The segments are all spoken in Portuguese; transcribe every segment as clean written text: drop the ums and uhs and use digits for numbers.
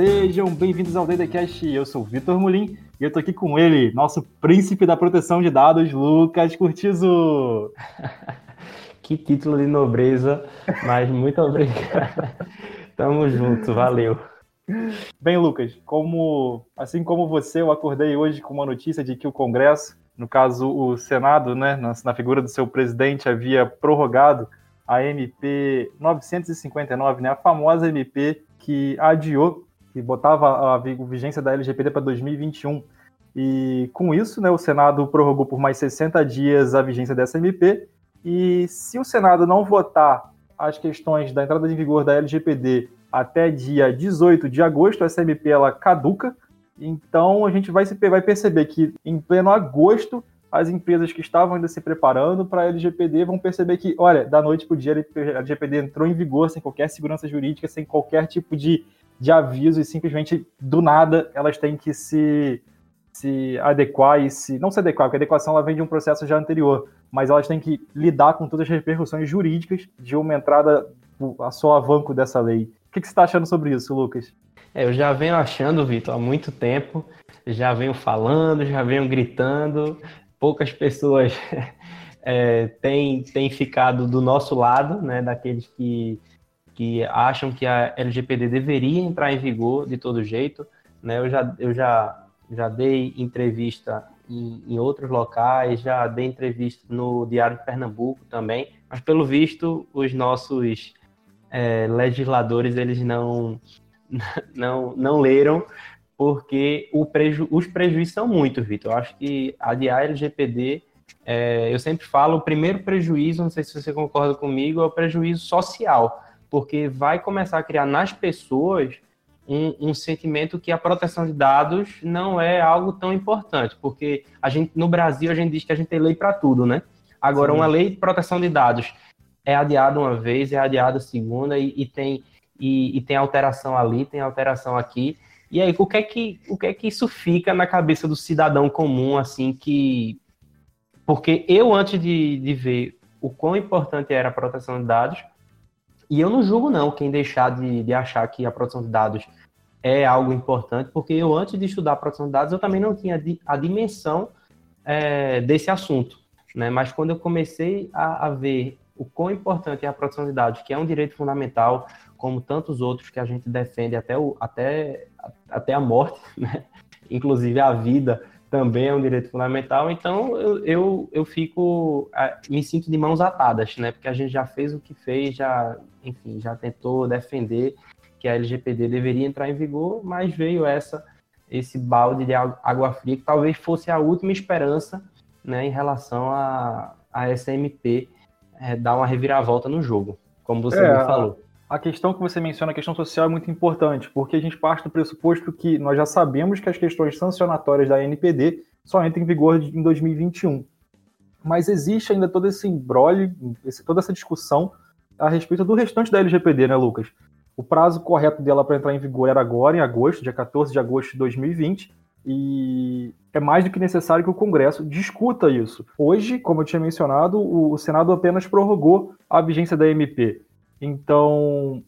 Sejam bem-vindos ao DataCast, eu sou o Vitor Moulin e eu tô aqui com ele, nosso príncipe da proteção de dados, Lucas Curtizu. Que título de nobreza, mas muito obrigado. Tamo junto, valeu. Bem, Lucas, assim como você, eu acordei hoje com uma notícia de que o Congresso, no caso o Senado, né, na figura do seu presidente, havia prorrogado a MP 959, né, a famosa MP que adiou, que botava a vigência da LGPD para 2021. E com isso, né, o Senado prorrogou por mais 60 dias a vigência dessa MP. E se o Senado não votar as questões da entrada em vigor da LGPD até dia 18 de agosto, essa MP ela caduca. Então a gente vai perceber que em pleno agosto, as empresas que estavam ainda se preparando para a LGPD vão perceber que, olha, da noite para o dia a LGPD entrou em vigor sem qualquer segurança jurídica, sem qualquer tipo de aviso e simplesmente do nada elas têm que se adequar e se... Não se adequar, porque a adequação ela vem de um processo já anterior, mas elas têm que lidar com todas as repercussões jurídicas de uma entrada a solavanco dessa lei. O que você está achando sobre isso, Lucas? Eu já venho achando, Vitor, há muito tempo, já venho falando, já venho gritando, poucas pessoas têm ficado do nosso lado, né, daqueles que acham que a LGPD deveria entrar em vigor de todo jeito, né? Eu já dei entrevista em outros locais, já dei entrevista no Diário de Pernambuco também, mas pelo visto os nossos legisladores eles não leram, porque os prejuízos são muitos, Vitor. Eu acho que adiar a LGPD, eu sempre falo, o primeiro prejuízo, não sei se você concorda comigo, é o prejuízo social, porque vai começar a criar nas pessoas um sentimento que a proteção de dados não é algo tão importante, porque a gente, no Brasil a gente diz que a gente tem lei para tudo, né? Agora, Sim. Uma lei de proteção de dados é adiada uma vez, é adiada a segunda, e tem alteração ali, tem alteração aqui. E aí, o que é que isso fica na cabeça do cidadão comum, assim, que... Porque eu, antes de ver o quão importante era a proteção de dados, e eu não julgo, não, quem deixar de achar que a proteção de dados é algo importante, porque eu, antes de estudar a proteção de dados, eu também não tinha a dimensão desse assunto, né? Mas quando eu comecei a ver o quão importante é a proteção de dados, que é um direito fundamental, como tantos outros que a gente defende até a morte, né? Inclusive a vida também é um direito fundamental, então eu fico, me sinto de mãos atadas, né? Porque a gente já fez o que fez, já tentou defender que a LGPD deveria entrar em vigor, mas veio esse balde de água fria, que talvez fosse a última esperança, né, em relação a essa MP dar uma reviravolta no jogo, como você bem falou. A questão que você menciona, a questão social, é muito importante, porque a gente parte do pressuposto que nós já sabemos que as questões sancionatórias da ANPD só entram em vigor em 2021. Mas existe ainda todo esse embrolho, toda essa discussão a respeito do restante da LGPD, né, Lucas? O prazo correto dela para entrar em vigor era agora, em agosto, dia 14 de agosto de 2020, e é mais do que necessário que o Congresso discuta isso. Hoje, como eu tinha mencionado, o Senado apenas prorrogou a vigência da MP. Então,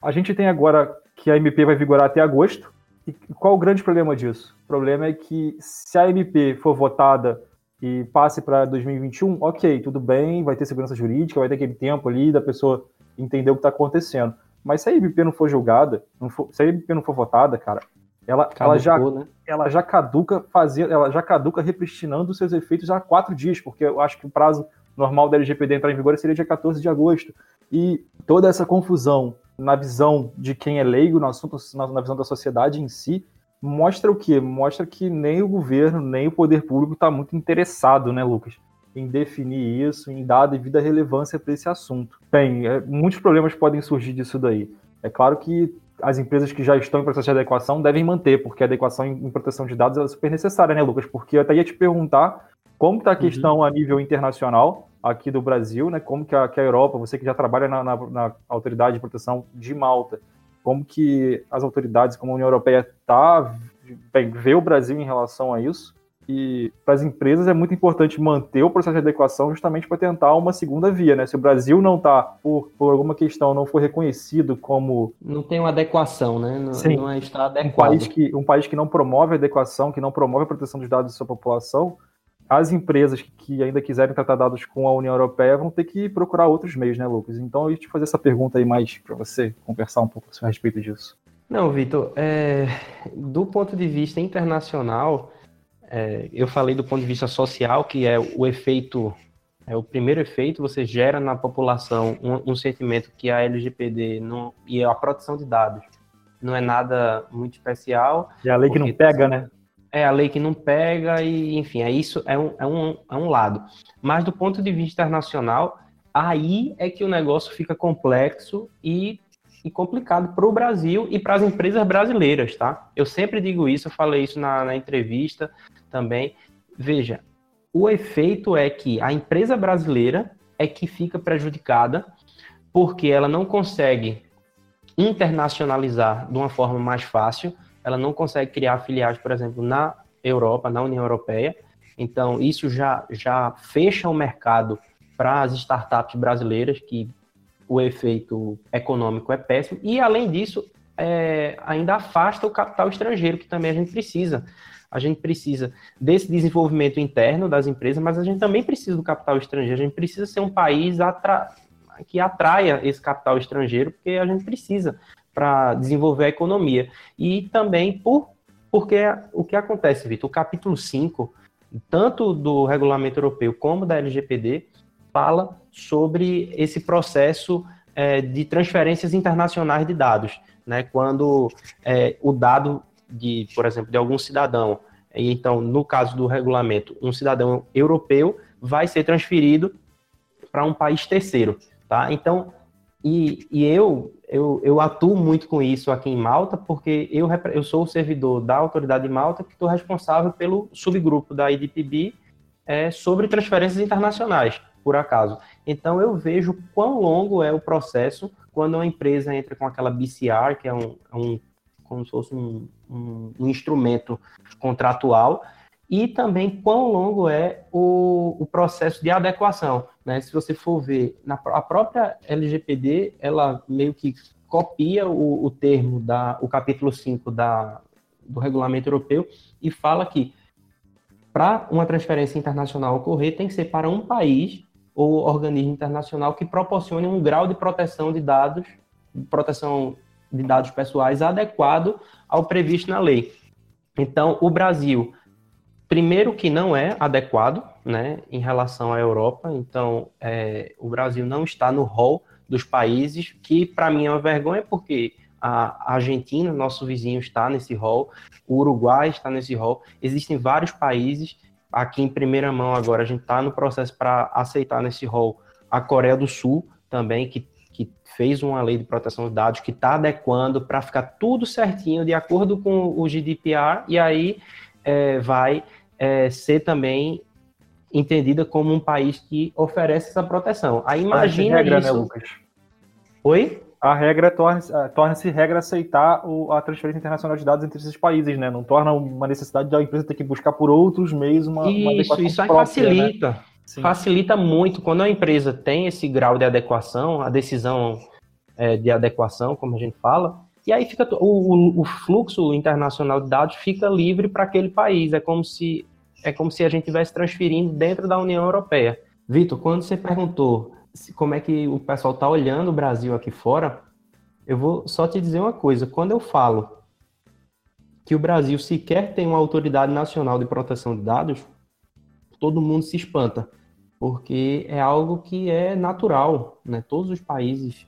a gente tem agora que a MP vai vigorar até agosto. E qual o grande problema disso? O problema é que se a MP for votada e passe para 2021, ok, tudo bem, vai ter segurança jurídica, vai ter aquele tempo ali da pessoa entender o que está acontecendo. Mas se a MP não for julgada, se a MP não for votada, cara, ela já caduca repristinando seus efeitos há 4 dias, porque eu acho que o prazo normal da LGPD entrar em vigor seria dia 14 de agosto. E toda essa confusão na visão de quem é leigo no assunto, na visão da sociedade em si, mostra o quê? Mostra que nem o governo, nem o poder público está muito interessado, né, Lucas, em definir isso, em dar a devida relevância para esse assunto. Muitos problemas podem surgir disso daí. É claro que as empresas que já estão em processo de adequação devem manter, porque a adequação em proteção de dados é super necessária, né, Lucas? Porque eu até ia te perguntar como está a questão a nível internacional, aqui do Brasil, né? Como que a Europa, você que já trabalha na Autoridade de Proteção de Malta, como que as autoridades, como a União Europeia vê o Brasil em relação a isso? E para as empresas é muito importante manter o processo de adequação justamente para tentar uma segunda via, né? Se o Brasil não está, por alguma questão, não for reconhecido como... Não tem uma adequação, né? Não, sim, não está adequado. Um país que não promove a adequação, que não promove a proteção dos dados de sua população, as empresas que ainda quiserem tratar dados com a União Europeia vão ter que procurar outros meios, né, Lucas? Então, eu ia te fazer essa pergunta aí mais para você conversar um pouco a respeito disso. Não, Vitor, do ponto de vista internacional, eu falei do ponto de vista social, que é o efeito, é o primeiro efeito, você gera na população um sentimento que a LGPD não, e a proteção de dados não é nada muito especial. É a lei que não pega, né? É a lei que não pega e, enfim, é um lado. Mas do ponto de vista internacional, aí é que o negócio fica complexo e complicado para o Brasil e para as empresas brasileiras, tá? Eu sempre digo isso, eu falei isso na entrevista também. Veja, o efeito é que a empresa brasileira é que fica prejudicada porque ela não consegue internacionalizar de uma forma mais fácil, ela não consegue criar filiais, por exemplo, na Europa, na União Europeia. Então, isso já fecha o mercado para as startups brasileiras, que o efeito econômico é péssimo, e além disso, ainda afasta o capital estrangeiro, que também a gente precisa. A gente precisa desse desenvolvimento interno das empresas, mas a gente também precisa do capital estrangeiro, a gente precisa ser um país que atraia esse capital estrangeiro, porque a gente precisa para desenvolver a economia. E também porque o que acontece, Vitor, o capítulo 5, tanto do regulamento europeu como da LGPD, fala sobre esse processo de transferências internacionais de dados, né? Quando o dado, por exemplo, de algum cidadão, e então, no caso do regulamento, um cidadão europeu vai ser transferido para um país terceiro, tá? Então, eu atuo muito com isso aqui em Malta, porque eu sou o servidor da Autoridade de Malta, que estou responsável pelo subgrupo da EDPB sobre transferências internacionais, por acaso. Então, eu vejo quão longo é o processo quando uma empresa entra com aquela BCR, que é como se fosse um instrumento contratual, e também quão longo é o processo de adequação, né? Se você for ver, a própria LGPD, ela meio que copia o termo o capítulo 5 do regulamento europeu e fala que, para uma transferência internacional ocorrer, tem que ser para um país ou organismo internacional que proporcione um grau de proteção de dados pessoais adequado ao previsto na lei. Então, o Brasil, primeiro que não é adequado, né, em relação à Europa, então o Brasil não está no rol dos países, que para mim é uma vergonha, porque a Argentina, nosso vizinho, está nesse rol, o Uruguai está nesse rol, existem vários países. Aqui em primeira mão agora, a gente está no processo para aceitar nesse rol a Coreia do Sul também, que fez uma lei de proteção de dados, que está adequando para ficar tudo certinho, de acordo com o GDPR, e aí vai ser também entendida como um país que oferece essa proteção. Aí imagina regra, isso... Né, Lucas? Oi? A regra torna-se regra aceitar a transferência internacional de dados entre esses países, né? Não torna uma necessidade da empresa ter que buscar por outros meios uma adequação própria. Isso aí facilita, né? Facilita muito. Quando a empresa tem esse grau de adequação, a decisão de adequação, como a gente fala, e aí fica o fluxo internacional de dados fica livre para aquele país. É como se a gente estivesse transferindo dentro da União Europeia. Vitor, quando você perguntou como é que o pessoal está olhando o Brasil aqui fora, eu vou só te dizer uma coisa. Quando eu falo que o Brasil sequer tem uma autoridade nacional de proteção de dados, todo mundo se espanta, porque é algo que é natural, né? Todos os países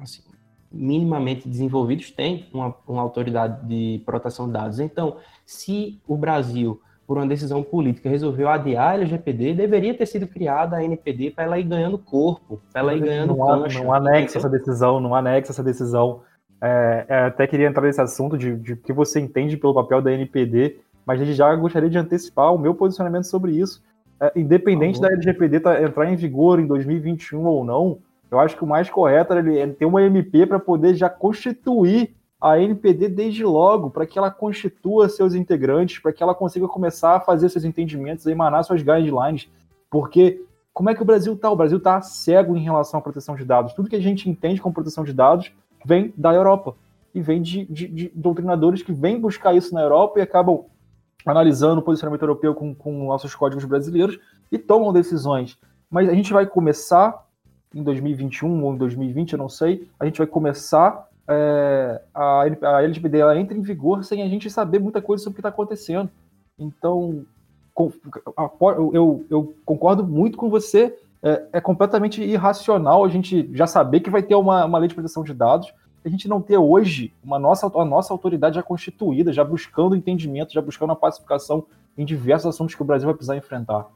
assim, minimamente desenvolvidos têm uma autoridade de proteção de dados. Então, se o Brasil, por uma decisão política, resolveu adiar a LGPD, deveria ter sido criada a NPD para ela ir ganhando corpo, para ela ir ganhando cancha. Não anexa essa decisão. Até queria entrar nesse assunto de que você entende pelo papel da NPD, mas já gostaria de antecipar o meu posicionamento sobre isso. Independente da LGPD entrar em vigor em 2021 ou não, eu acho que o mais correto é ter uma MP para poder já constituir a NPD desde logo, para que ela constitua seus integrantes, para que ela consiga começar a fazer seus entendimentos, a emanar suas guidelines, porque como é que o Brasil está? O Brasil está cego em relação à proteção de dados. Tudo que a gente entende como proteção de dados vem da Europa e vem de doutrinadores que vêm buscar isso na Europa e acabam analisando o posicionamento europeu com nossos códigos brasileiros e tomam decisões. Mas a gente vai começar em 2021 ou em 2020, eu não sei, a gente vai começar, a LGPD ela entra em vigor sem a gente saber muita coisa sobre o que está acontecendo. Então, eu concordo muito com você, é completamente irracional a gente já saber que vai ter uma lei de proteção de dados, a gente não ter hoje a nossa autoridade já constituída, já buscando entendimento, já buscando a pacificação em diversos assuntos que o Brasil vai precisar enfrentar.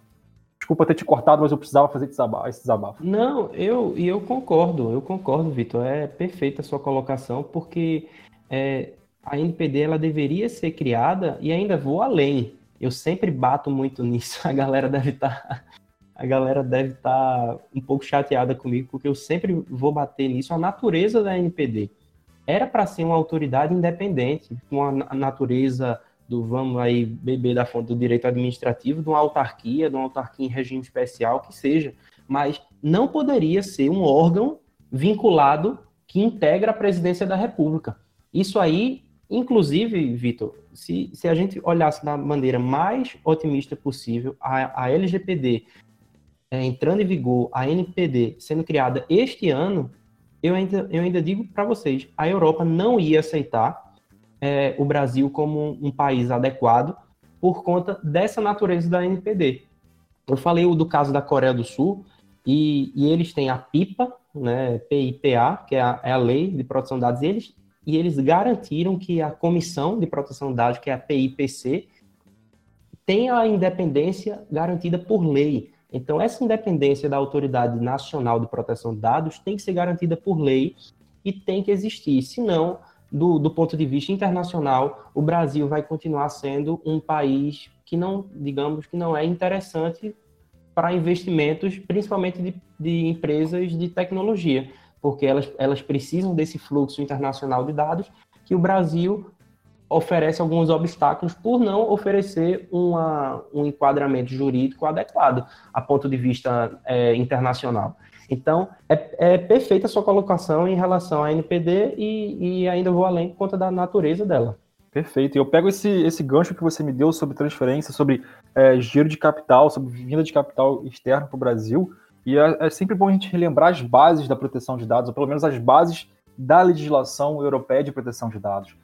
Desculpa ter te cortado, mas eu precisava fazer esse desabafo. Não, eu concordo, Vitor. É perfeita a sua colocação, porque a NPD ela deveria ser criada, e ainda vou além. Eu sempre bato muito nisso, a galera deve estar um pouco chateada comigo, porque eu sempre vou bater nisso, a natureza da NPD. Era para ser uma autoridade independente, com a natureza do, vamos aí, beber da fonte do direito administrativo, de uma autarquia em regime especial, que seja, mas não poderia ser um órgão vinculado que integra a presidência da República. Isso aí, inclusive, Vitor, se a gente olhasse da maneira mais otimista possível, a LGPD entrando em vigor, a NPD sendo criada este ano, eu ainda digo para vocês, a Europa não ia aceitar o Brasil como um país adequado por conta dessa natureza da NPD. Eu falei do caso da Coreia do Sul, e eles têm a PIPA, né, PIPA, que é a Lei de Proteção de Dados, e eles garantiram que a Comissão de Proteção de Dados, que é a PIPC, tenha a independência garantida por lei. Então, essa independência da Autoridade Nacional de Proteção de Dados tem que ser garantida por lei e tem que existir. Senão, do ponto de vista internacional, o Brasil vai continuar sendo um país que não, digamos, que não é interessante para investimentos, principalmente de empresas de tecnologia, porque elas precisam desse fluxo internacional de dados que o Brasil oferece alguns obstáculos por não oferecer um enquadramento jurídico adequado a ponto de vista internacional. Então, é perfeita a sua colocação em relação à NPD e ainda vou além por conta da natureza dela. Perfeito. E eu pego esse gancho que você me deu sobre transferência, sobre giro de capital, sobre vinda de capital externo para o Brasil, e é sempre bom a gente relembrar as bases da proteção de dados, ou pelo menos as bases da legislação europeia de proteção de dados.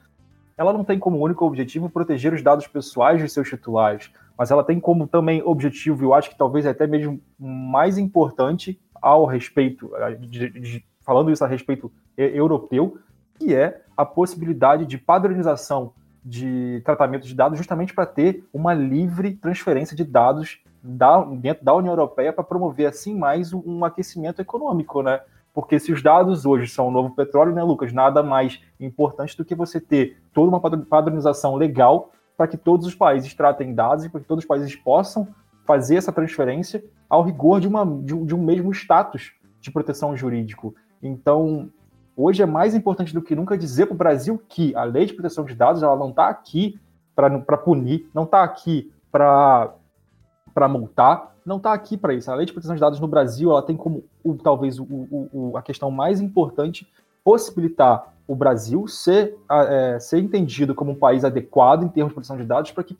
Ela não tem como único objetivo proteger os dados pessoais de seus titulares, mas ela tem como também objetivo, e eu acho que talvez até mesmo mais importante ao respeito, falando isso a respeito europeu, que é a possibilidade de padronização de tratamento de dados justamente para ter uma livre transferência de dados dentro da União Europeia para promover, assim, mais um aquecimento econômico, né? Porque se os dados hoje são o novo petróleo, né, Lucas? Nada mais importante do que você ter toda uma padronização legal para que todos os países tratem dados e para que todos os países possam fazer essa transferência ao rigor de um mesmo status de proteção jurídico. Então, hoje é mais importante do que nunca dizer para o Brasil que a lei de proteção de dados ela não está aqui para punir, não está aqui para multar, não está aqui para isso. A lei de proteção de dados no Brasil, ela tem como, talvez, a questão mais importante, possibilitar o Brasil ser entendido como um país adequado em termos de proteção de dados para que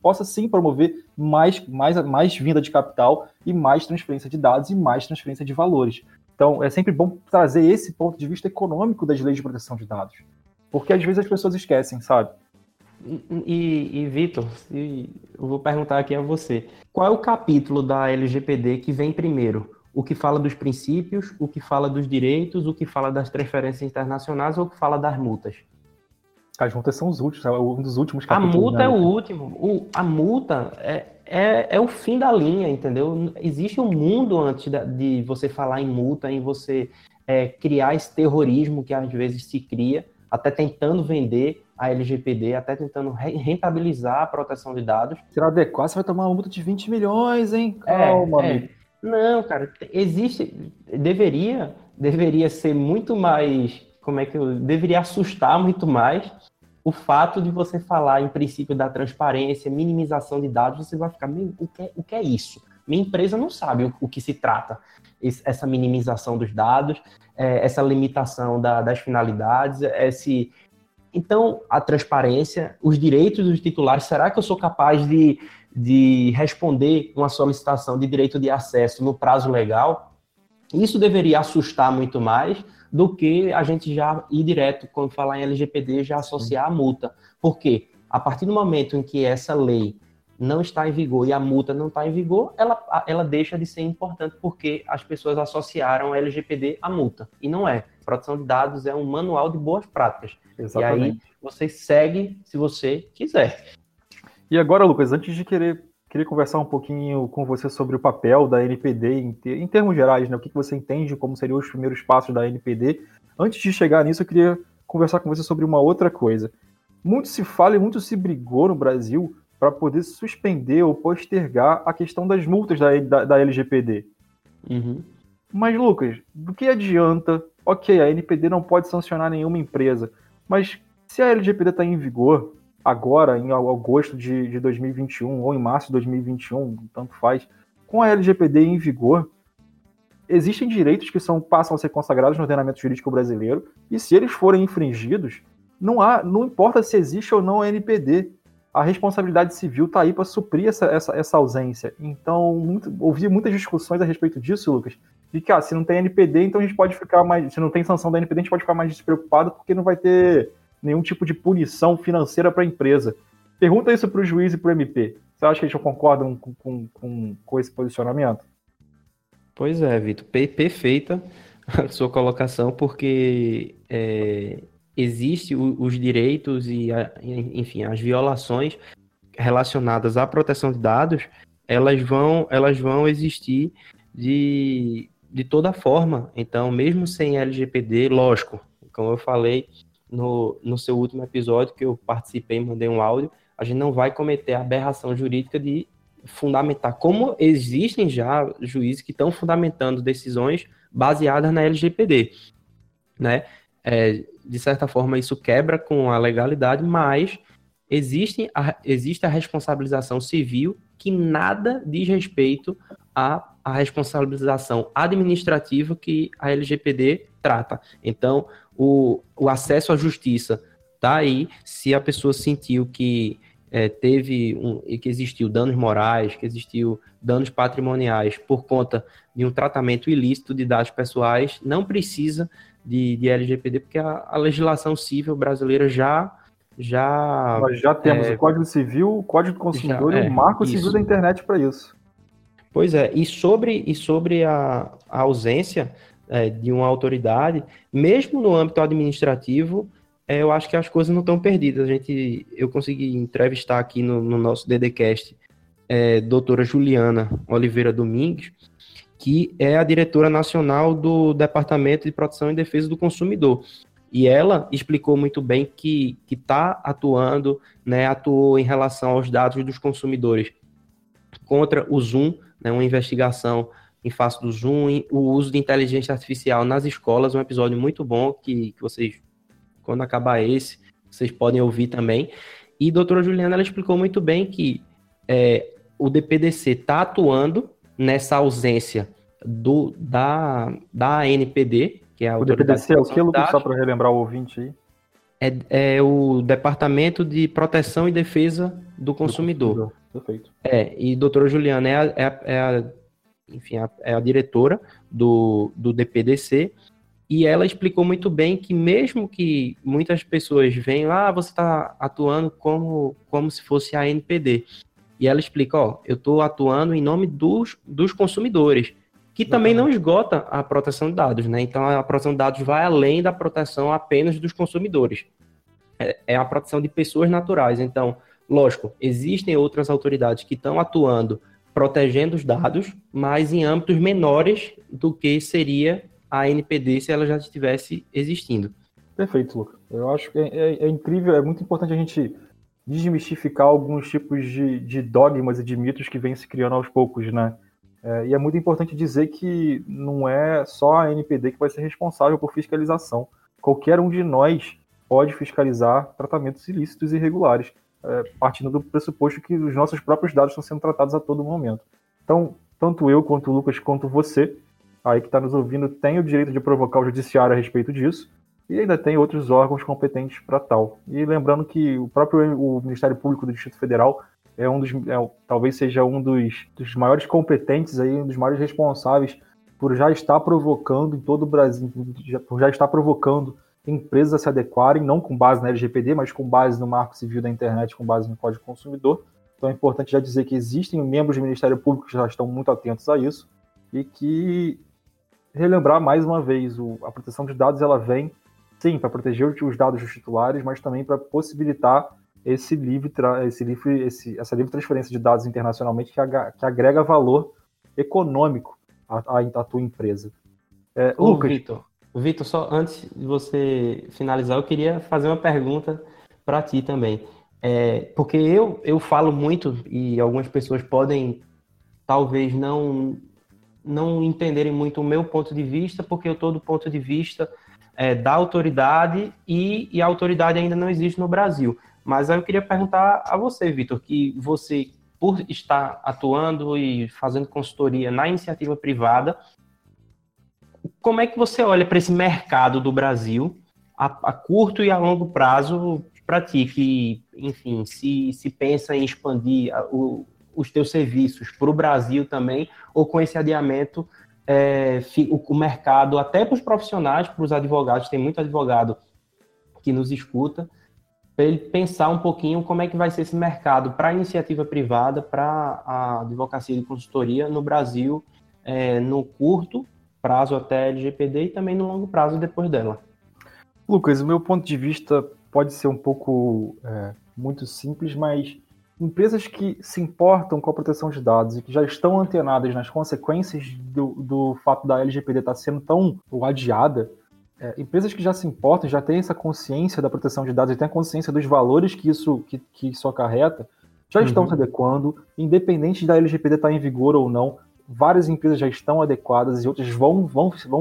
possa, sim, promover mais vinda de capital e mais transferência de dados e mais transferência de valores. Então, é sempre bom trazer esse ponto de vista econômico das leis de proteção de dados, porque, às vezes, as pessoas esquecem, sabe? E Vitor, eu vou perguntar aqui a você. Qual é o capítulo da LGPD que vem primeiro? O que fala dos princípios, o que fala dos direitos, o que fala das transferências internacionais ou o que fala das multas? As multas são os últimos, é um dos últimos capítulos. A multa é o último. A multa é o fim da linha, entendeu? Existe um mundo antes de você falar em multa, em você criar esse terrorismo que às vezes se cria, até tentando vender a LGPD, até tentando rentabilizar a proteção de dados. Se não adequar, você vai tomar uma multa de 20 milhões, hein? Calma, amigo. Não, cara, deveria ser muito mais como é que eu deveria assustar muito mais o fato de você falar em princípio da transparência, minimização de dados, você vai ficar, o que é isso? Minha empresa não sabe o que se trata, essa minimização dos dados, essa limitação das finalidades, Então, a transparência, os direitos dos titulares, será que eu sou capaz de responder uma solicitação de direito de acesso no prazo legal? Isso deveria assustar muito mais do que a gente já ir direto, quando falar em LGPD, já associar a multa. Porque a partir do momento em que essa lei não está em vigor e a multa não está em vigor, ela deixa de ser importante porque as pessoas associaram LGPD à multa. E não é. Proteção de dados é um manual de boas práticas. Exatamente. E aí você segue se você quiser. E agora, Lucas, antes de queria conversar um pouquinho com você sobre o papel da NPD em termos gerais, né? O que você entende, como seriam os primeiros passos da NPD. Antes de chegar nisso, eu queria conversar com você sobre uma outra coisa. Muito se fala e muito se brigou no Brasil para poder suspender ou postergar a questão das multas da LGPD. Uhum. Mas, Lucas, do que adianta? Ok, a NPD não pode sancionar nenhuma empresa, mas se a LGPD está em vigor agora, em agosto de 2021 ou em março de 2021, tanto faz, com a LGPD em vigor, existem direitos que passam a ser consagrados no ordenamento jurídico brasileiro e se eles forem infringidos, não importa se existe ou não a NPD, a responsabilidade civil está aí para suprir essa ausência. Então, ouvi muitas discussões a respeito disso, Lucas, de que se não tem NPD, então a gente pode ficar mais... Se não tem sanção da NPD, a gente pode ficar mais despreocupado porque não vai ter nenhum tipo de punição financeira para a empresa. Pergunta isso para o juiz e para o MP. Você acha que eles concordam com esse posicionamento? Pois é, Vitor. Perfeita a sua colocação, porque... Existem os direitos e, enfim, as violações relacionadas à proteção de dados, elas vão existir de toda forma. Então, mesmo sem LGPD, lógico, como eu falei no seu último episódio que eu participei, mandei um áudio, a gente não vai cometer a aberração jurídica de fundamentar, como existem já juízes que estão fundamentando decisões baseadas na LGPD, né? De certa forma, isso quebra com a legalidade, mas existe a responsabilização civil que nada diz respeito à responsabilização administrativa que a LGPD trata. Então, o acesso à justiça está aí. Se a pessoa sentiu que que existiu danos morais, que existiu danos patrimoniais por conta de um tratamento ilícito de dados pessoais, não precisa de LGPD, porque a legislação civil brasileira já... Nós já temos o Código Civil, o Código Consumidor e o Marco Civil da Internet para isso. Pois é, e sobre a ausência de uma autoridade, mesmo no âmbito administrativo, eu acho que as coisas não estão perdidas. Eu consegui entrevistar aqui no nosso DataCast doutora Juliana Oliveira Domingues, que é a diretora nacional do Departamento de Proteção e Defesa do Consumidor. E ela explicou muito bem que está atuando, né, atuou em relação aos dados dos consumidores contra o Zoom, né, uma investigação em face do Zoom, o uso de inteligência artificial nas escolas, um episódio muito bom que vocês, quando acabar esse, vocês podem ouvir também. E a doutora Juliana, ela explicou muito bem que o DPDC está atuando nessa ausência da ANPD, que é a Autoridade de Proteção de Dados. O DPDC é o que, só para relembrar o ouvinte aí? É o Departamento de Proteção e Defesa do Consumidor. Perfeito. E doutora Juliana é a diretora do DPDC, e ela explicou muito bem que mesmo que muitas pessoas venham, você está atuando como se fosse a ANPD. E ela explica, eu estou atuando em nome dos consumidores, que também não esgota a proteção de dados, né? Então, a proteção de dados vai além da proteção apenas dos consumidores. É a proteção de pessoas naturais. Então, lógico, existem outras autoridades que estão atuando, protegendo os dados, mas em âmbitos menores do que seria a NPD se ela já estivesse existindo. Perfeito, Lucas. Eu acho que é incrível, é muito importante a gente desmistificar alguns tipos de dogmas e de mitos que vêm se criando aos poucos, né? E é muito importante dizer que não é só a NPD que vai ser responsável por fiscalização. qualquer um de nós pode fiscalizar tratamentos ilícitos e irregulares, partindo do pressuposto que os nossos próprios dados estão sendo tratados a todo momento. Então, tanto eu, quanto o Lucas, quanto você, aí que está nos ouvindo, tem o direito de provocar o judiciário a respeito disso, e ainda tem outros órgãos competentes para tal. E lembrando que o próprio Ministério Público do Distrito Federal é um dos, talvez seja um dos maiores competentes, aí, um dos maiores responsáveis por já estar provocando em todo o Brasil, por já estar provocando empresas a se adequarem, não com base na LGPD, mas com base no Marco Civil da Internet, com base no Código Consumidor. Então é importante já dizer que existem membros do Ministério Público que já estão muito atentos a isso e que, relembrar mais uma vez, a proteção de dados ela vem, sim, para proteger os dados dos titulares, mas também para possibilitar essa livre transferência de dados internacionalmente que agrega valor econômico à tua empresa. Lucas... Vitor, só antes de você finalizar, eu queria fazer uma pergunta para ti também. Porque eu falo muito, e algumas pessoas podem talvez não entenderem muito o meu ponto de vista, porque eu estou do ponto de vista da autoridade, e a autoridade ainda não existe no Brasil. Mas aí eu queria perguntar a você, Vitor, que você, por estar atuando e fazendo consultoria na iniciativa privada, como é que você olha para esse mercado do Brasil a curto e a longo prazo para ti, que, enfim, se pensa em expandir os teus serviços para o Brasil também, ou com esse adiamento o mercado, até para os profissionais, para os advogados, tem muito advogado que nos escuta, para ele pensar um pouquinho como é que vai ser esse mercado para a iniciativa privada, para a advocacia de consultoria no Brasil, no curto prazo até a LGPD e também no longo prazo depois dela. Lucas, o meu ponto de vista pode ser um pouco muito simples, mas empresas que se importam com a proteção de dados e que já estão antenadas nas consequências do fato da LGPD estar sendo tão adiada, empresas que já se importam, já têm essa consciência da proteção de dados e têm a consciência dos valores que isso acarreta, já estão se adequando, independente da LGPD estar em vigor ou não. Várias empresas já estão adequadas e outras vão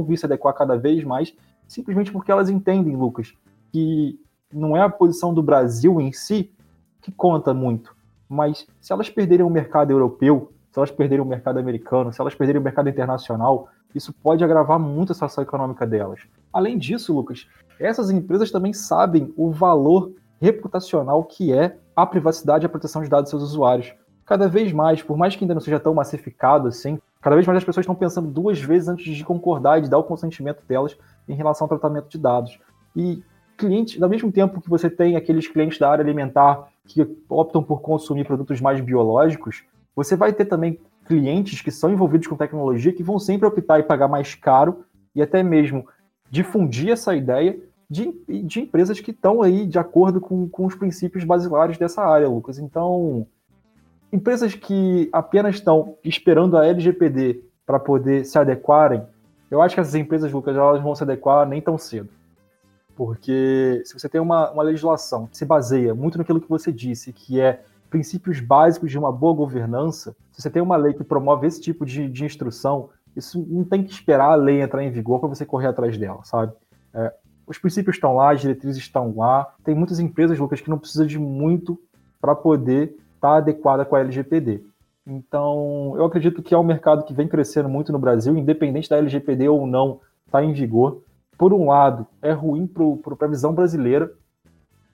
vir se adequar cada vez mais, simplesmente porque elas entendem, Lucas, que não é a posição do Brasil em si que conta muito, mas se elas perderem o mercado europeu, se elas perderem o mercado americano, se elas perderem o mercado internacional, isso pode agravar muito a situação econômica delas. Além disso, Lucas, essas empresas também sabem o valor reputacional que é a privacidade e a proteção de dados dos seus usuários. Cada vez mais, por mais que ainda não seja tão massificado assim, cada vez mais as pessoas estão pensando duas vezes antes de concordar e de dar o consentimento delas em relação ao tratamento de dados. E clientes, ao mesmo tempo que você tem aqueles clientes da área alimentar que optam por consumir produtos mais biológicos, você vai ter também clientes que são envolvidos com tecnologia que vão sempre optar e pagar mais caro e até mesmo difundir essa ideia de empresas que estão aí de acordo com os princípios basilares dessa área, Lucas. Então... empresas que apenas estão esperando a LGPD para poder se adequarem, eu acho que essas empresas, Lucas, elas vão se adequar nem tão cedo. Porque se você tem uma legislação que se baseia muito naquilo que você disse, que é princípios básicos de uma boa governança, se você tem uma lei que promove esse tipo de instrução, isso não tem que esperar a lei entrar em vigor para você correr atrás dela, sabe? Os princípios estão lá, as diretrizes estão lá. Tem muitas empresas, Lucas, que não precisam de muito para poder... está adequada com a LGPD. Então, eu acredito que é um mercado que vem crescendo muito no Brasil, independente da LGPD ou não, está em vigor. Por um lado, é ruim para a visão brasileira,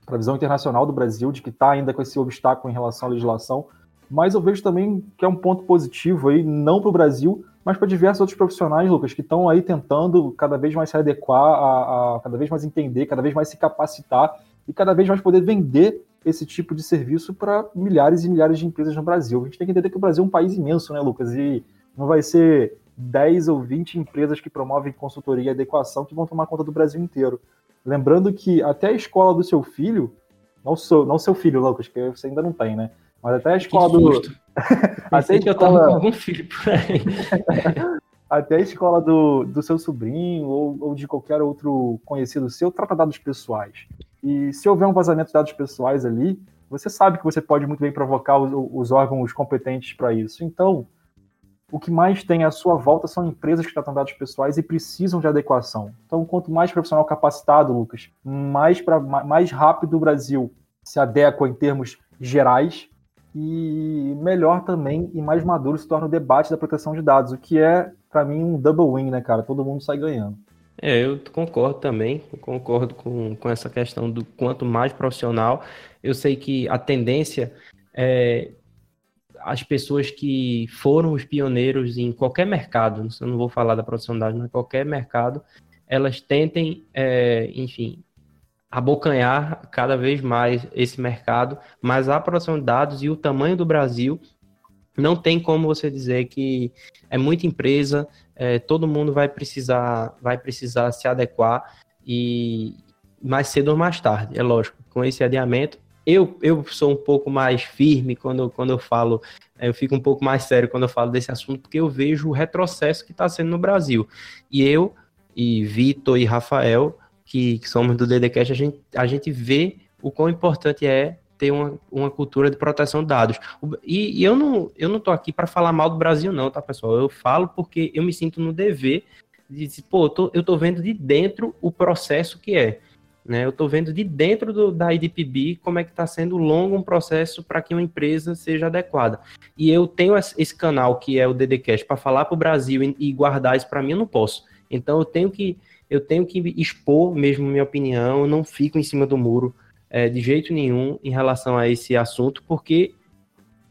para a visão internacional do Brasil, de que está ainda com esse obstáculo em relação à legislação, mas eu vejo também que é um ponto positivo, aí, não para o Brasil, mas para diversos outros profissionais, Lucas, que estão aí tentando cada vez mais se adequar, cada vez mais entender, cada vez mais se capacitar e cada vez mais poder vender esse tipo de serviço para milhares e milhares de empresas no Brasil. A gente tem que entender que o Brasil é um país imenso, né, Lucas? E não vai ser 10 ou 20 empresas que promovem consultoria e adequação que vão tomar conta do Brasil inteiro. Lembrando que até a escola do seu filho, não seu filho, Lucas, que você ainda não tem, né? Mas até a escola do... até a escola... que eu tava com algum filho por aí. Até a escola do seu sobrinho ou de qualquer outro conhecido seu trata dados pessoais. E se houver um vazamento de dados pessoais ali, você sabe que você pode muito bem provocar os órgãos competentes para isso. Então, o que mais tem à sua volta são empresas que tratam dados pessoais e precisam de adequação. Então, quanto mais profissional capacitado, Lucas, mais rápido o Brasil se adequa em termos gerais e melhor também e mais maduro se torna o debate da proteção de dados, o que é, para mim, um double win, né, cara? Todo mundo sai ganhando. É, eu concordo também, eu concordo com essa questão do quanto mais profissional. Eu sei que a tendência é as pessoas que foram os pioneiros em qualquer mercado, eu não vou falar da proteção de dados, mas qualquer mercado, elas tentem, abocanhar cada vez mais esse mercado, mas a proteção de dados e o tamanho do Brasil, não tem como você dizer que é muita empresa, todo mundo vai precisar se adequar, e mais cedo ou mais tarde, é lógico, com esse adiamento. Eu sou um pouco mais firme quando eu falo, eu fico um pouco mais sério quando eu falo desse assunto, porque eu vejo o retrocesso que está sendo no Brasil. E eu, e Vitor e Rafael, que somos do DataCast, a gente vê o quão importante é ter uma cultura de proteção de dados. E eu não estou aqui para falar mal do Brasil não, tá, pessoal? Eu falo porque eu me sinto no dever de dizer, eu estou vendo de dentro o processo que é. Né, eu estou vendo de dentro da EDPB como é que está sendo longo um processo para que uma empresa seja adequada. E eu tenho esse canal que é o DDCast para falar para o Brasil e guardar isso para mim, eu não posso. Então eu tenho que expor mesmo minha opinião, eu não fico em cima do muro de jeito nenhum em relação a esse assunto, porque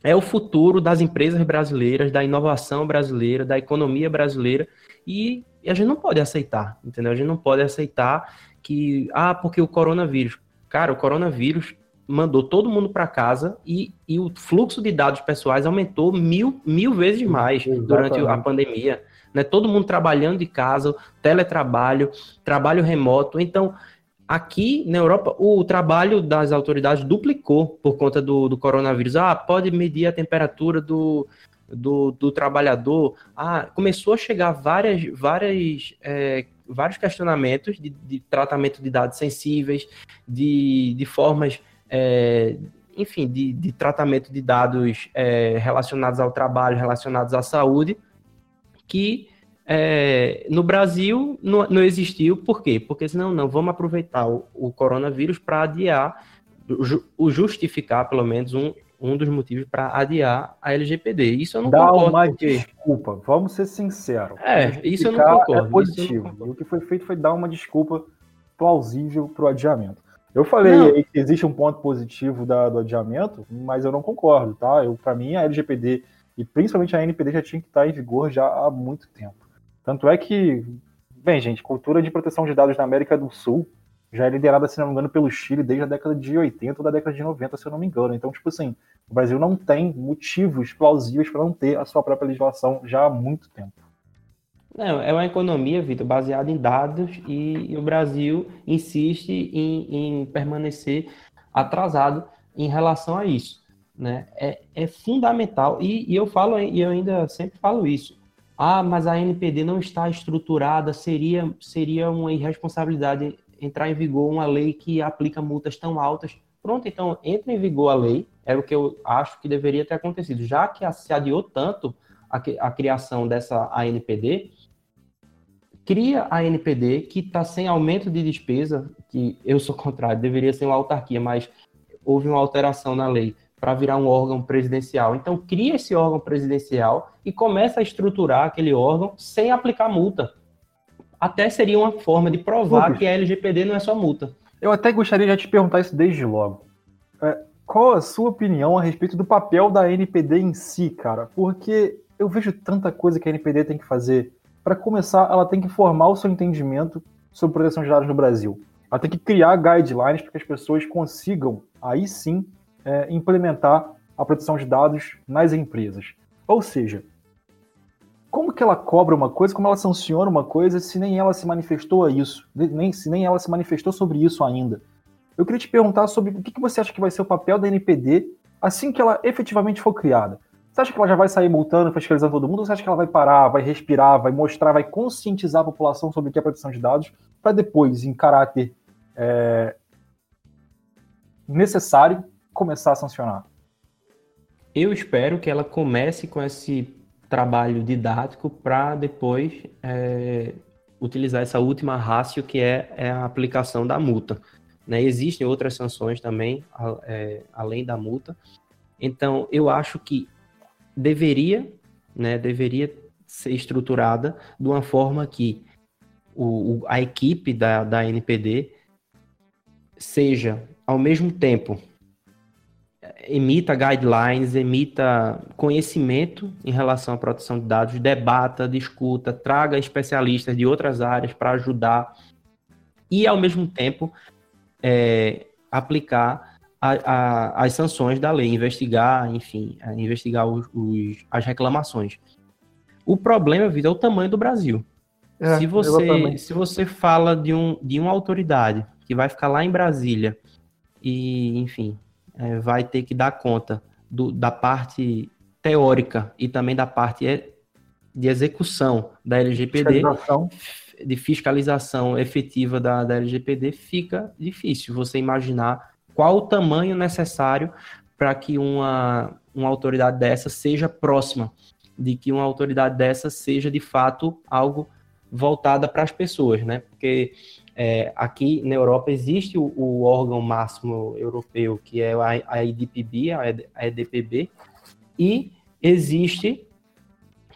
é o futuro das empresas brasileiras, da inovação brasileira, da economia brasileira, e a gente não pode aceitar, entendeu? A gente não pode aceitar que, porque o coronavírus. Cara, o coronavírus mandou todo mundo para casa e o fluxo de dados pessoais aumentou mil vezes mais. Exatamente. Durante a pandemia. Né? Todo mundo trabalhando de casa, teletrabalho, trabalho remoto. Então, aqui na Europa, o trabalho das autoridades duplicou por conta do coronavírus. Pode medir a temperatura do trabalhador. Começou a chegar vários questionamentos de tratamento de dados sensíveis, de formas, de tratamento de dados relacionados ao trabalho, relacionados à saúde, que no Brasil não existiu. Por quê? Porque senão vamos aproveitar o coronavírus para adiar, justificar pelo menos um dos motivos para adiar a LGPD. Isso eu não concordo. Dá uma desculpa, vamos ser sinceros. Isso eu não concordo. É positivo. Não concordo. O que foi feito foi dar uma desculpa plausível para o adiamento. Eu falei aí que existe um ponto positivo do adiamento, mas eu não concordo, tá? Para mim, a LGPD e principalmente a NPD já tinha que estar em vigor já há muito tempo. Tanto é que, gente, cultura de proteção de dados na América do Sul já é liderada, se não me engano, pelo Chile desde a década de 80 ou da década de 90, se eu não me engano. Então, o Brasil não tem motivos plausíveis para não ter a sua própria legislação já há muito tempo. Não, é uma economia, Vitor, baseada em dados, e o Brasil insiste em permanecer atrasado em relação a isso. Né? É fundamental, e eu falo, e eu ainda sempre falo isso. Mas a NPD não está estruturada, seria uma irresponsabilidade entrar em vigor uma lei que aplica multas tão altas. Pronto, então entra em vigor a lei, era o que eu acho que deveria ter acontecido. Já que se adiou tanto a criação dessa ANPD, cria a ANPD que está sem aumento de despesa, que eu sou contrário, deveria ser uma autarquia, mas houve uma alteração na lei para virar um órgão presidencial. Então cria esse órgão presidencial e começa a estruturar aquele órgão sem aplicar multa. Até seria uma forma de provar que a LGPD não é só multa. Eu até gostaria de te perguntar isso desde logo. Qual a sua opinião a respeito do papel da NPD em si, cara? Porque eu vejo tanta coisa que a NPD tem que fazer. Para começar, ela tem que formar o seu entendimento sobre proteção de dados no Brasil. Ela tem que criar guidelines para que as pessoas consigam, aí sim, implementar a proteção de dados nas empresas. Ou seja, como que ela cobra uma coisa, como ela sanciona uma coisa, se nem ela se manifestou a isso, se nem ela se manifestou sobre isso ainda? Eu queria te perguntar sobre o que você acha que vai ser o papel da NPD assim que ela efetivamente for criada. Você acha que ela já vai sair multando, fiscalizando todo mundo, ou você acha que ela vai parar, vai respirar, vai mostrar, vai conscientizar a população sobre o que é proteção de dados, para depois, em caráter necessário, começar a sancionar? Eu espero que ela comece com esse trabalho didático para depois utilizar essa última ratio, que é a aplicação da multa. Né? Existem outras sanções também, além da multa. Então, eu acho que deveria ser estruturada de uma forma que a equipe da ANPD seja, ao mesmo tempo, emita guidelines, emita conhecimento em relação à proteção de dados, debata, discuta, traga especialistas de outras áreas para ajudar e, ao mesmo tempo, aplicar as sanções da lei, investigar as reclamações. O problema, Vitor, é o tamanho do Brasil. Se você fala de uma autoridade que vai ficar lá em Brasília e, enfim, vai ter que dar conta da parte teórica e também da parte de execução da LGPD, de fiscalização efetiva da LGPD, fica difícil você imaginar qual o tamanho necessário para que uma autoridade dessa seja próxima, de que uma autoridade dessa seja, de fato, algo voltada para as pessoas, né? Porque aqui na Europa existe o órgão máximo europeu, que é a EDPB, a EDPB, e existe,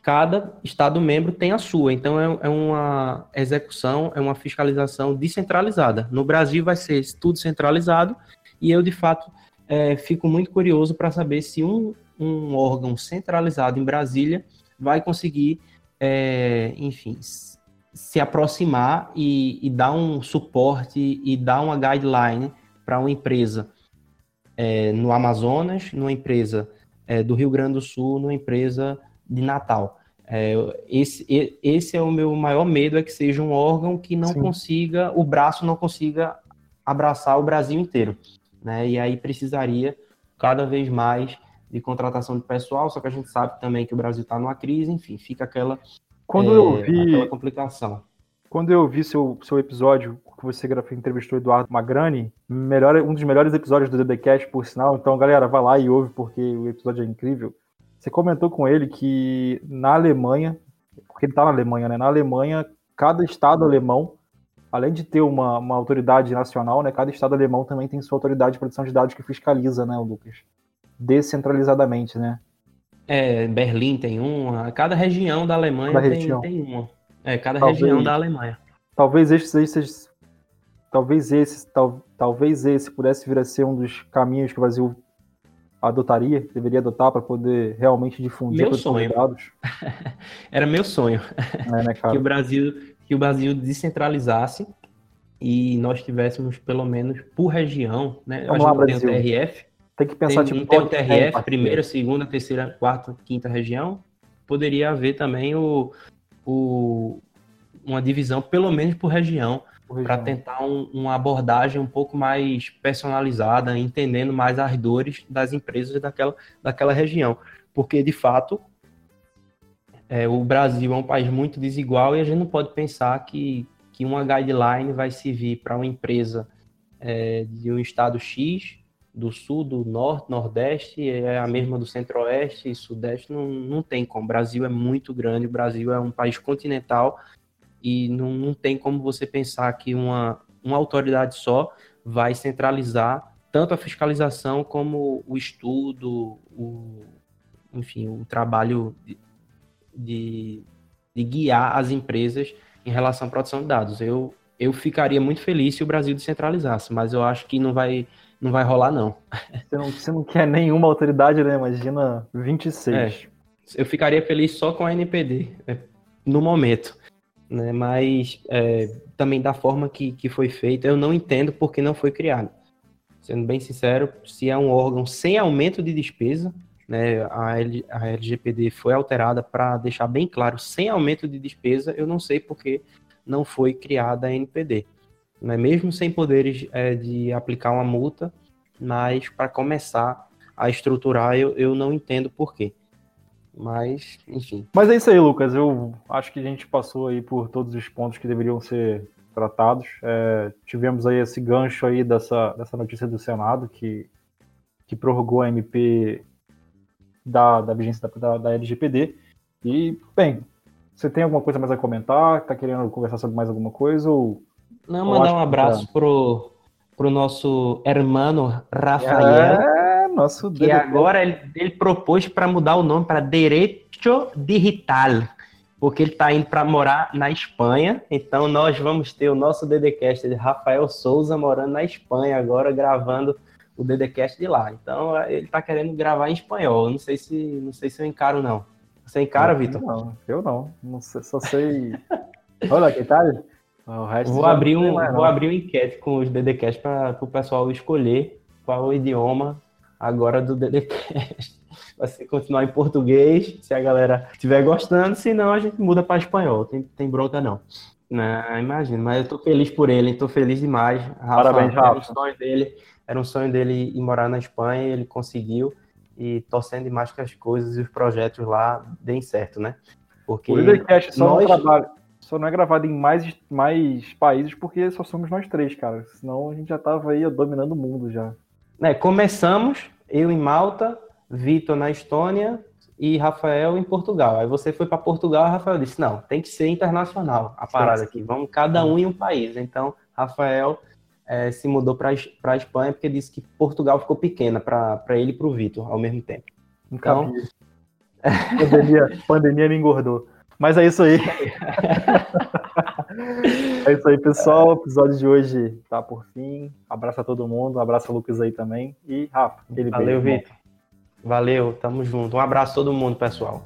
cada Estado membro tem a sua, então é uma execução, é uma fiscalização descentralizada. No Brasil vai ser tudo centralizado, e eu, de fato, fico muito curioso para saber se um órgão centralizado em Brasília vai conseguir, se aproximar e dar um suporte e dar uma guideline para uma empresa no Amazonas, numa empresa do Rio Grande do Sul, numa empresa de Natal. Esse é o meu maior medo, é que seja um órgão que não consiga, o braço não consiga abraçar o Brasil inteiro, né? E aí precisaria cada vez mais de contratação de pessoal, só que a gente sabe também que o Brasil está numa crise, enfim, fica aquela... aquela complicação. Quando eu vi seu episódio, que você entrevistou o Eduardo Magrani, um dos melhores episódios do DataCast, por sinal, então, galera, vai lá e ouve, porque o episódio é incrível. Você comentou com ele que na Alemanha, porque ele está na Alemanha, né? Na Alemanha, cada estado alemão, além de ter uma autoridade nacional, né? Cada estado alemão também tem sua autoridade de proteção de dados que fiscaliza, né, Lucas? Descentralizadamente, né? Berlim tem uma, cada região da Alemanha tem uma. Região da Alemanha. Talvez esse pudesse vir a ser um dos caminhos que o Brasil deveria adotar para poder realmente difundir os dados. Era meu sonho. Né, cara? Que o Brasil descentralizasse e nós tivéssemos, pelo menos, por região, né? Vamos lá, Brasil. Tem o TRF. Tem que pensar, tem o TRF, primeira, segunda, terceira, quarta, quinta região. Poderia haver também uma divisão, pelo menos por região, para tentar uma abordagem um pouco mais personalizada, entendendo mais as dores das empresas daquela região. Porque, de fato, o Brasil é um país muito desigual e a gente não pode pensar que uma guideline vai servir para uma empresa de um estado X, do sul, do norte, nordeste, é a mesma do centro-oeste e sudeste, não tem como. O Brasil é muito grande, o Brasil é um país continental e não tem como você pensar que uma autoridade só vai centralizar tanto a fiscalização como o estudo, o trabalho de guiar as empresas em relação à proteção de dados. Eu ficaria muito feliz se o Brasil descentralizasse, mas eu acho que não vai rolar, não. Você não quer nenhuma autoridade, né? Imagina 26. Eu ficaria feliz só com a NPD, no momento, né? Mas também da forma que foi feita, eu não entendo porque não foi criado. Sendo bem sincero, se é um órgão sem aumento de despesa, né? A LGPD foi alterada para deixar bem claro, sem aumento de despesa, eu não sei porque não foi criada a NPD. Mesmo sem poderes de aplicar uma multa, mas para começar a estruturar, eu não entendo por quê. Mas, enfim. Mas é isso aí, Lucas. Eu acho que a gente passou aí por todos os pontos que deveriam ser tratados. Tivemos aí esse gancho aí dessa notícia do Senado, que prorrogou a MP da vigência da LGPD. E, bem, você tem alguma coisa mais a comentar? Tá querendo conversar sobre mais alguma coisa? Ou... Não, mandar um abraço pro nosso hermano Rafael. É, nosso DDP. E agora ele propôs para mudar o nome para Direito Digital, porque ele está indo para morar na Espanha. Então nós vamos ter o nosso DDCast de Rafael Souza morando na Espanha agora, gravando o DDCast de lá. Então ele está querendo gravar em espanhol. Não sei se eu encaro, não. Você encara, Vitor? Não, eu não sei, só sei... Olha, que tal? Vou abrir um enquete com os DDCast para o pessoal escolher qual o idioma agora do DDCast. Vai ser continuar em português, se a galera estiver gostando, se não a gente muda para espanhol, tem bronca não. Imagino, mas eu tô feliz por ele, estou feliz demais. Parabéns, Rafa. Era um sonho dele ir morar na Espanha, ele conseguiu, e torcendo demais que as coisas e os projetos lá deem certo, né? Porque o DDCast só não é gravado em mais países porque só somos nós três, cara. Senão a gente já tava aí dominando o mundo já. É, começamos, eu em Malta, Vitor na Estônia e Rafael em Portugal. Aí você foi para Portugal e Rafael disse, não, tem que ser internacional a parada aqui. Vamos cada um em um país. Então, Rafael se mudou para a Espanha porque disse que Portugal ficou pequena para ele e para o Vitor ao mesmo tempo. Então, pandemia me engordou. Mas é isso aí. É isso aí, pessoal. O episódio de hoje tá por fim. Abraço a todo mundo. Abraço a Lucas aí também. E Rafa. Valeu, Vitor. Valeu. Tamo junto. Um abraço a todo mundo, pessoal.